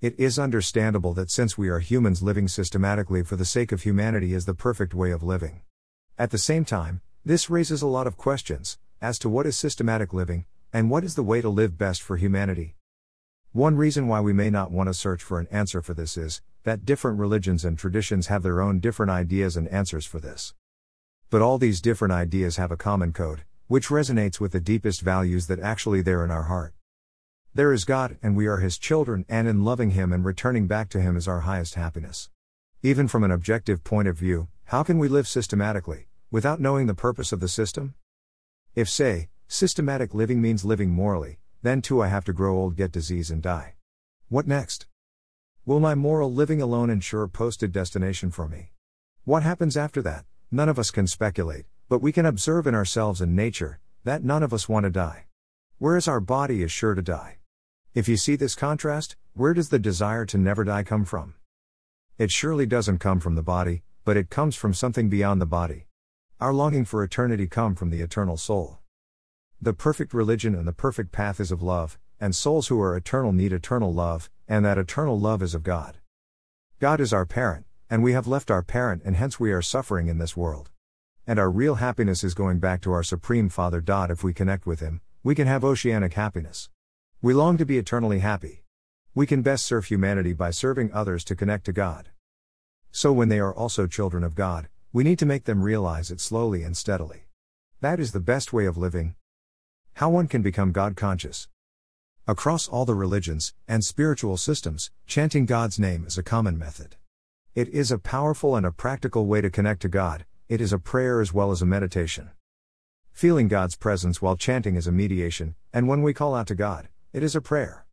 It is understandable that since we are humans, living systematically for the sake of humanity is the perfect way of living. At the same time, this raises a lot of questions as to what is systematic living, and what is the way to live best for humanity. One reason why we may not want to search for an answer for this is that different religions and traditions have their own different ideas and answers for this. But all these different ideas have a common code, which resonates with the deepest values that actually there in our heart. There is God, and we are His children, and in loving Him and returning back to Him is our highest happiness. Even from an objective point of view, how can we live systematically without knowing the purpose of the system? If, say, systematic living means living morally, then too I have to grow old, get disease and die. What next? Will my moral living alone ensure a posted destination for me? What happens after that? None of us can speculate, but we can observe in ourselves and nature that none of us want to die. Whereas our body is sure to die. If you see this contrast, where does the desire to never die come from? It surely doesn't come from the body, but it comes from something beyond the body. Our longing for eternity comes from the eternal soul. The perfect religion and the perfect path is of love, and souls who are eternal need eternal love, and that eternal love is of God. God is our parent, and we have left our parent, and hence we are suffering in this world. And our real happiness is going back to our Supreme Father. If we connect with Him, we can have oceanic happiness. We long to be eternally happy. We can best serve humanity by serving others to connect to God. So when they are also children of God, we need to make them realize it slowly and steadily. That is the best way of living. How one can become God conscious. Across all the religions and spiritual systems, chanting God's name is a common method. It is a powerful and a practical way to connect to God. It is a prayer as well as a meditation. Feeling God's presence while chanting is a mediation, and when we call out to God, it is a prayer.